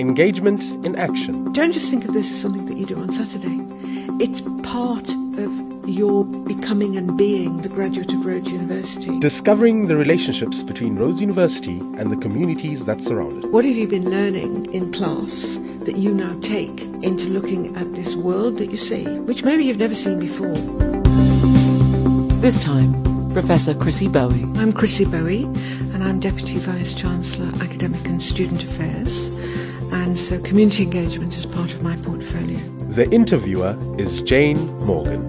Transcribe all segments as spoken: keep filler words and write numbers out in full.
Engagement in action. Don't just think of this as something that you do on Saturday. It's part of your becoming and being the graduate of Rhodes University. Discovering the relationships between Rhodes University and the communities that surround it. What have you been learning in class that you now take into looking at this world that you see, which maybe you've never seen before? This time, Professor Chrissy Bowie. I'm Chrissy Bowie, and I'm Deputy Vice-Chancellor, Academic and Student Affairs, and so community engagement is part of my portfolio. The interviewer is Jane Morgan.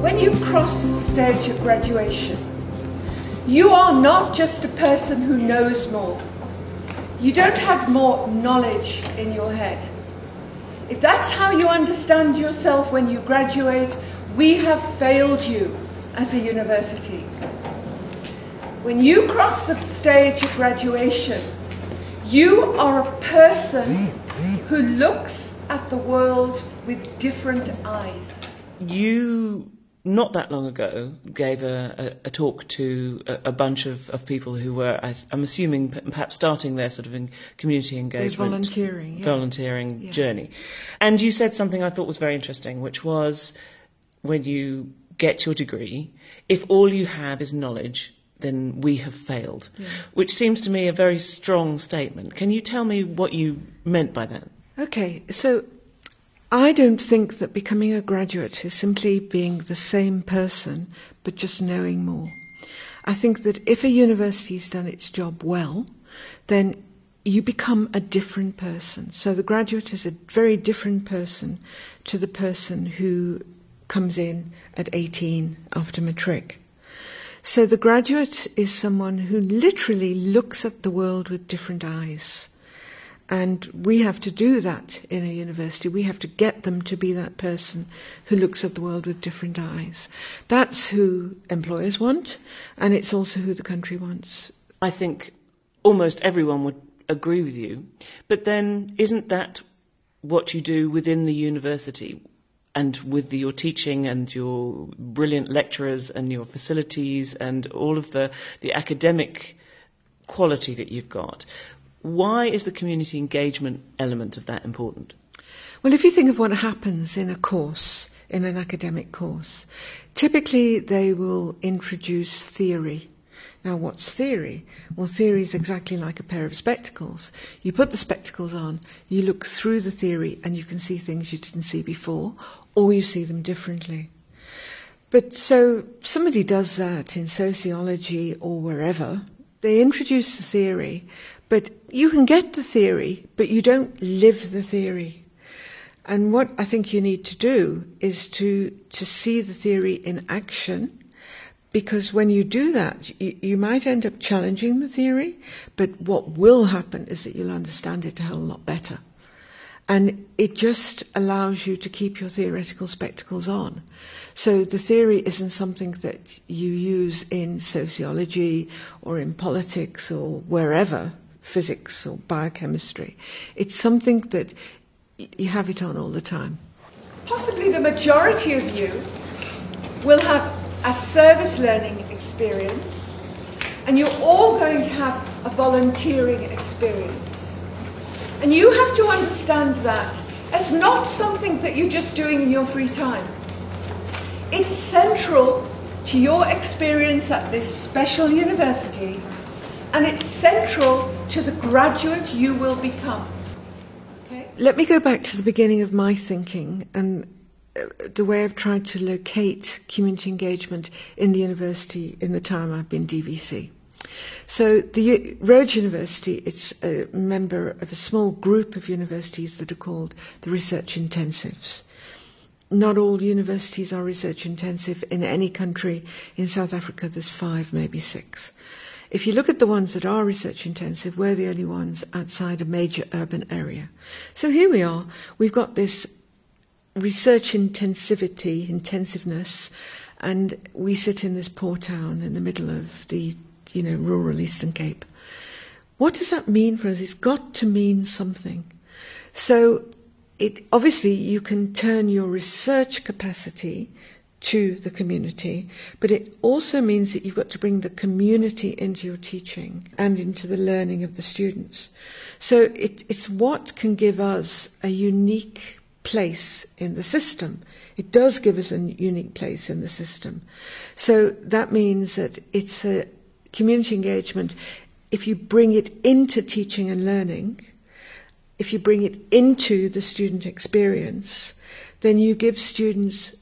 When you cross the stage of graduation, you are not just a person who knows more. You don't have more knowledge in your head. If that's how you understand yourself when you graduate, we have failed you as a university. When you cross the stage of graduation, you are a person who looks at the world with different eyes. You, not that long ago, gave a, a, a talk to a, a bunch of, of people who were, I, I'm assuming, perhaps starting their sort of in community engagement, They're volunteering, yeah. volunteering yeah. journey. And you said something I thought was very interesting, which was, when you get your degree, if all you have is knowledge, then we have failed, yeah. which seems to me a very strong statement. Can you tell me what you meant by that? Okay, so I don't think that becoming a graduate is simply being the same person, but just knowing more. I think that if a university's done its job well, then you become a different person. So the graduate is a very different person to the person who comes in at eighteen after matric. So the graduate is someone who literally looks at the world with different eyes. And we have to do that in a university. We have to get them to be that person who looks at the world with different eyes. That's who employers want, and it's also who the country wants. I think almost everyone would agree with you. But then isn't that what you do within the university? And with the, your teaching and your brilliant lecturers and your facilities and all of the, the academic quality that you've got, why is the community engagement element of that important? Well, if you think of what happens in a course, in an academic course, typically they will introduce theory. Now, what's theory? Well, theory is exactly like a pair of spectacles. You put the spectacles on, you look through the theory, and you can see things you didn't see before, or you see them differently. But so somebody does that in sociology or wherever. They introduce the theory, but you can get the theory, but you don't live the theory. And what I think you need to do is to, to see the theory in action. Because when you do that, you, you might end up challenging the theory, but what will happen is that you'll understand it a whole lot better. And it just allows you to keep your theoretical spectacles on. So the theory isn't something that you use in sociology or in politics or wherever, physics or biochemistry. It's something that you have it on all the time. Possibly the majority of you will have a service learning experience, and you're all going to have a volunteering experience. And you have to understand that it's not something that you're just doing in your free time. It's central to your experience at this special university, and it's central to the graduate you will become. Okay? Let me go back to the beginning of my thinking and the way I've tried to locate community engagement in the university in the time I've been D V C. So the Rhodes University, it's a member of a small group of universities that are called the research intensives. Not all universities are research intensive in any country. In South Africa, there's five, maybe six. If you look at the ones that are research intensive, we're the only ones outside a major urban area. So here we are. We've got this research intensivity, intensiveness, and we sit in this poor town in the middle of the, you know, rural Eastern Cape. What does that mean for us? It's got to mean something. So it obviously you can turn your research capacity to the community, but it also means that you've got to bring the community into your teaching and into the learning of the students. So it, it's what can give us a unique place in the system. It does give us a unique place in the system. So that means that it's a community engagement. If you bring it into teaching and learning, if you bring it into the student experience, then you give students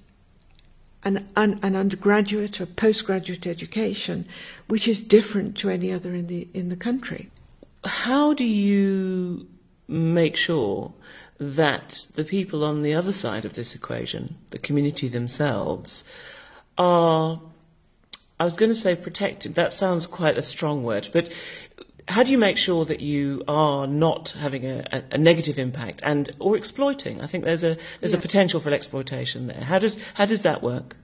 an, an, an undergraduate or postgraduate education, which is different to any other in the, in the country. How do you make sure that the people on the other side of this equation, the community themselves, are, I was going to say protected, that sounds quite a strong word, but how do you make sure that you are not having a, a, a negative impact and or exploiting? I think there's a there's yeah. a potential for exploitation there. How does how does that work?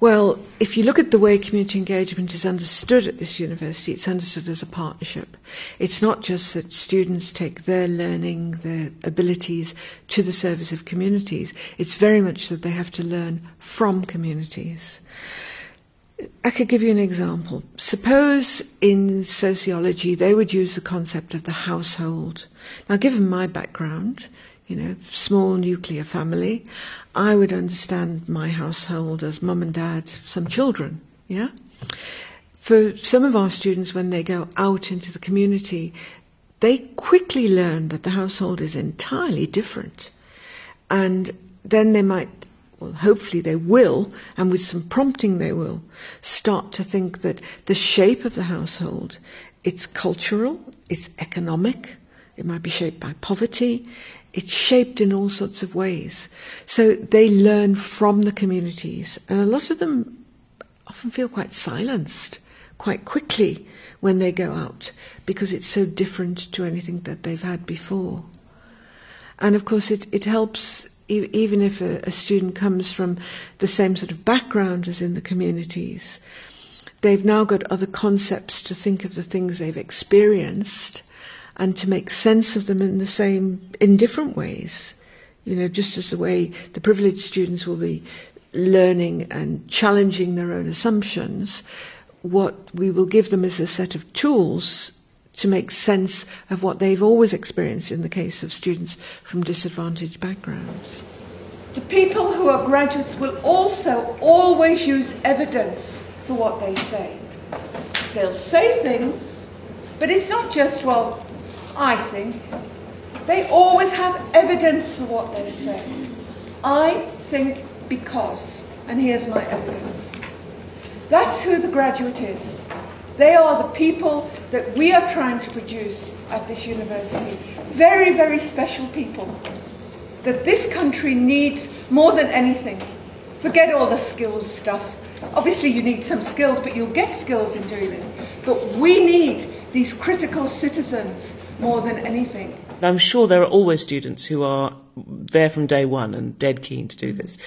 Well, if you look at the way community engagement is understood at this university, it's understood as a partnership. It's not just that students take their learning, their abilities to the service of communities. It's very much that they have to learn from communities. I could give you an example. Suppose in sociology they would use the concept of the household. Now, given my background, you know, small nuclear family, I would understand my household as mum and dad, some children, yeah? For some of our students, when they go out into the community, they quickly learn that the household is entirely different. And then they might, well, hopefully they will, and with some prompting they will, start to think that the shape of the household, it's cultural, it's economic, it might be shaped by poverty, it's shaped in all sorts of ways. So they learn from the communities, and a lot of them often feel quite silenced quite quickly when they go out because it's so different to anything that they've had before. And of course it, it helps e- even if a, a student comes from the same sort of background as in the communities. They've now got other concepts to think of the things they've experienced and to make sense of them in the same, in different ways. You know, just as the way the privileged students will be learning and challenging their own assumptions, what we will give them is a set of tools to make sense of what they've always experienced in the case of students from disadvantaged backgrounds. The people who are graduates will also always use evidence for what they say. They'll say things, but it's not just, well, I think. They always have evidence for what they say. I think because, and here's my evidence. That's who the graduate is. They are the people that we are trying to produce at this university. Very, very special people that this country needs more than anything. Forget all the skills stuff. Obviously you need some skills, but you'll get skills in doing it. But we need these critical citizens more than anything. I'm sure there are always students who are there from day one and dead keen to do this.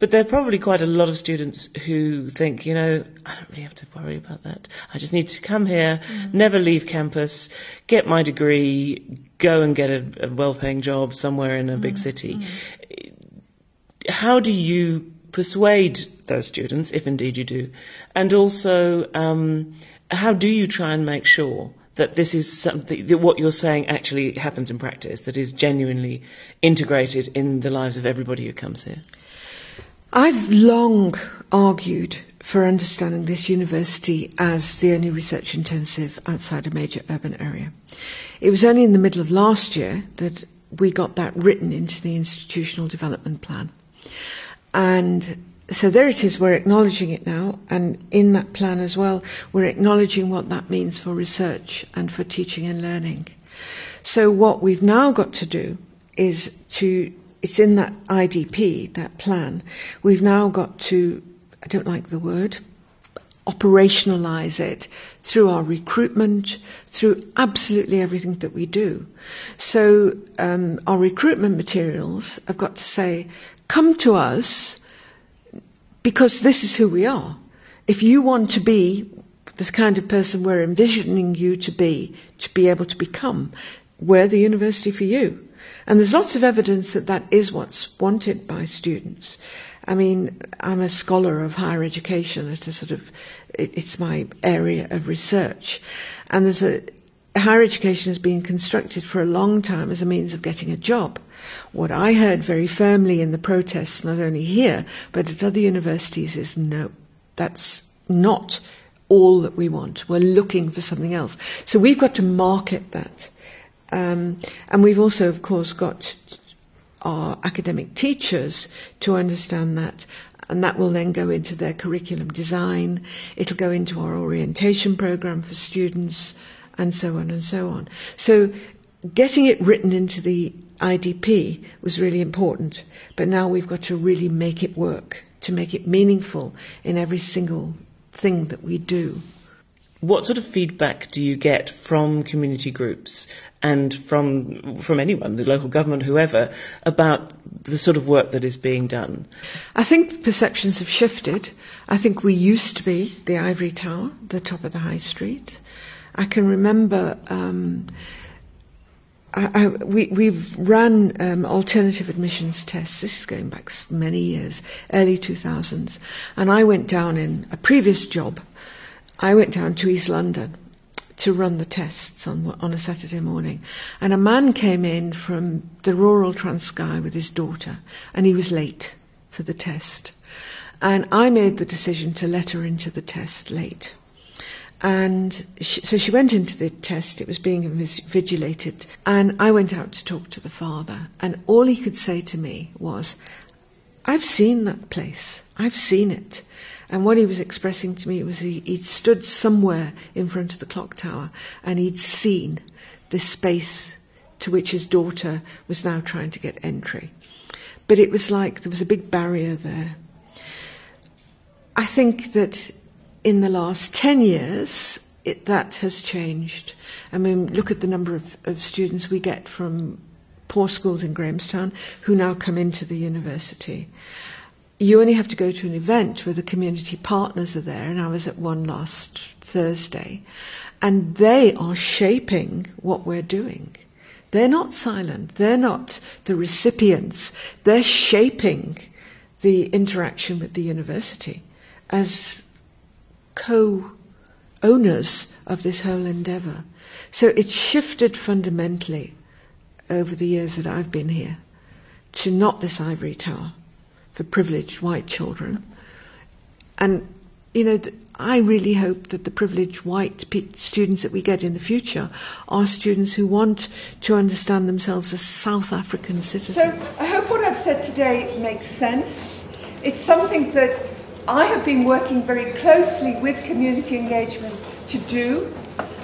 But there are probably quite a lot of students who think, you know, I don't really have to worry about that. I just need to come here, mm. never leave campus, get my degree, go and get a, a well-paying job somewhere in a mm. big city. Mm. How do you persuade those students, if indeed you do? And also, um, how do you try and make sure that this is something, that what you're saying actually happens in practice, that is genuinely integrated in the lives of everybody who comes here? I've long argued for understanding this university as the only research intensive outside a major urban area. It was only in the middle of last year that we got that written into the institutional development plan. And so there it is, we're acknowledging it now, and in that plan as well, we're acknowledging what that means for research and for teaching and learning. So what we've now got to do is to, it's in that I D P, that plan, we've now got to, I don't like the word, operationalise it through our recruitment, through absolutely everything that we do. So um, our recruitment materials have got to say, come to us, because this is who we are. If you want to be the kind of person we're envisioning you to be, to be able to become, we're the university for you. And there's lots of evidence that that is what's wanted by students. I mean, I'm a scholar of higher education. It's a sort of, it, it's my area of research. And there's a, higher education has been constructed for a long time as a means of getting a job. What I heard very firmly in the protests, not only here, but at other universities, is no, that's not all that we want. We're looking for something else. So we've got to market that. Um, and we've also, of course, got our academic teachers to understand that, and that will then go into their curriculum design. It'll go into our orientation program for students, and so on and so on. So getting it written into the I D P was really important, but now we've got to really make it work, to make it meaningful in every single thing that we do. What sort of feedback do you get from community groups and from from anyone, the local government, whoever, about the sort of work that is being done? I think perceptions have shifted. I think we used to be the ivory tower, the top of the high street. I can remember um, I, I, we, we've run um, alternative admissions tests. This is going back many years, early two thousands. And I went down in a previous job. I went down to East London to run the tests on, on a Saturday morning. And a man came in from the rural Transkei with his daughter, and he was late for the test. And I made the decision to let her into the test late. And she, so she went into the test, it was being vigilated, and I went out to talk to the father, and all he could say to me was, I've seen that place, I've seen it. And what he was expressing to me was he, he'd stood somewhere in front of the clock tower, and he'd seen this space to which his daughter was now trying to get entry. But it was like there was a big barrier there. I think that in the last ten years, it, that has changed. I mean, look at the number of, of students we get from poor schools in Grahamstown who now come into the university. You only have to go to an event where the community partners are there, and I was at one last Thursday, and they are shaping what we're doing. They're not silent. They're not the recipients. They're shaping the interaction with the university as co-owners of this whole endeavour. So it's shifted fundamentally over the years that I've been here to not this ivory tower for privileged white children. And, you know, I really hope that the privileged white students that we get in the future are students who want to understand themselves as South African citizens. So I hope what I've said today makes sense. It's something that I have been working very closely with community engagement to do,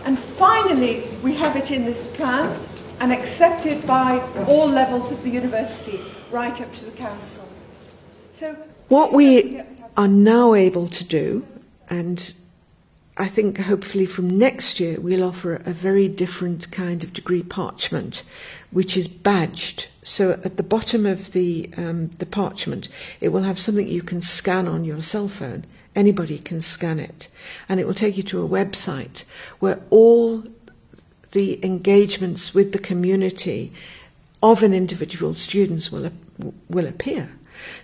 and finally we have it in this plan and accepted by all levels of the university, right up to the council. So what we are now able to do, and I think hopefully from next year we'll offer a very different kind of degree parchment, which is badged. So at the bottom of the um, the parchment, it will have something you can scan on your cell phone. Anybody can scan it. And it will take you to a website where all the engagements with the community of an individual students will, will appear.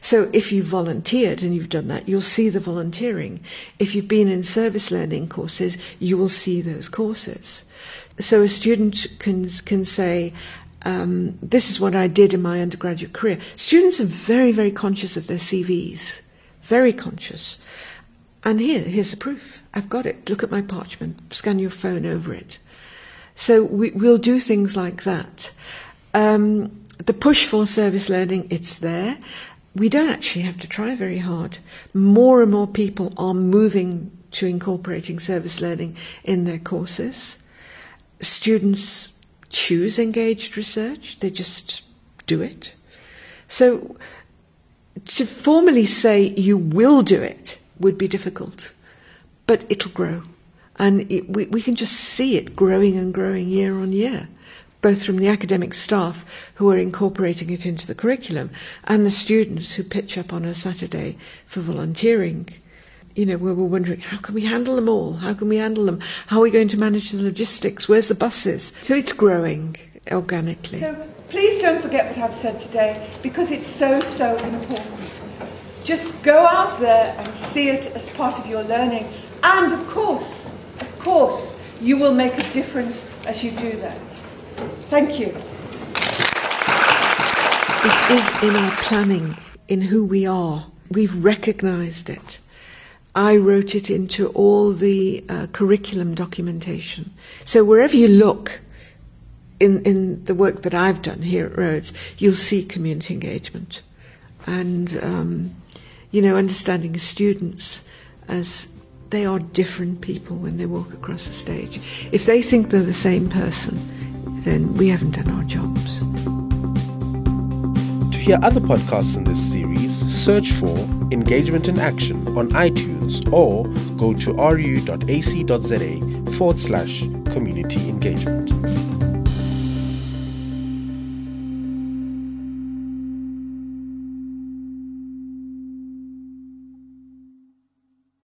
So if you've volunteered and you've done that, you'll see the volunteering. If you've been in service learning courses, you will see those courses. So a student can, can say, Um, this is what I did in my undergraduate career. Students are very, very conscious of their C Vs, very conscious. And here, here's the proof. I've got it. Look at my parchment. Scan your phone over it. So we, we'll do things like that. Um, the push for service learning, it's there. We don't actually have to try very hard. More and more people are moving to incorporating service learning in their courses. Students choose engaged research, they just do it. So to formally say you will do it would be difficult, but it'll grow. And it, we, we can just see it growing and growing year on year, both from the academic staff who are incorporating it into the curriculum and the students who pitch up on a Saturday for volunteering. You know, where we're wondering, how can we handle them all? How can we handle them? How are we going to manage the logistics? Where's the buses? So it's growing organically. So please don't forget what I've said today, because it's so, so important. Just go out there and see it as part of your learning. And of course, of course, you will make a difference as you do that. Thank you. It is in our planning, in who we are. We've recognised it. I wrote it into all the uh, curriculum documentation. So wherever you look in, in the work that I've done here at Rhodes, you'll see community engagement and, um, you know, understanding students as they are different people when they walk across the stage. If they think they're the same person, then we haven't done our jobs. To hear other podcasts in this series, search for Engagement in Action on iTunes or go to ru.ac.za forward slash community engagement.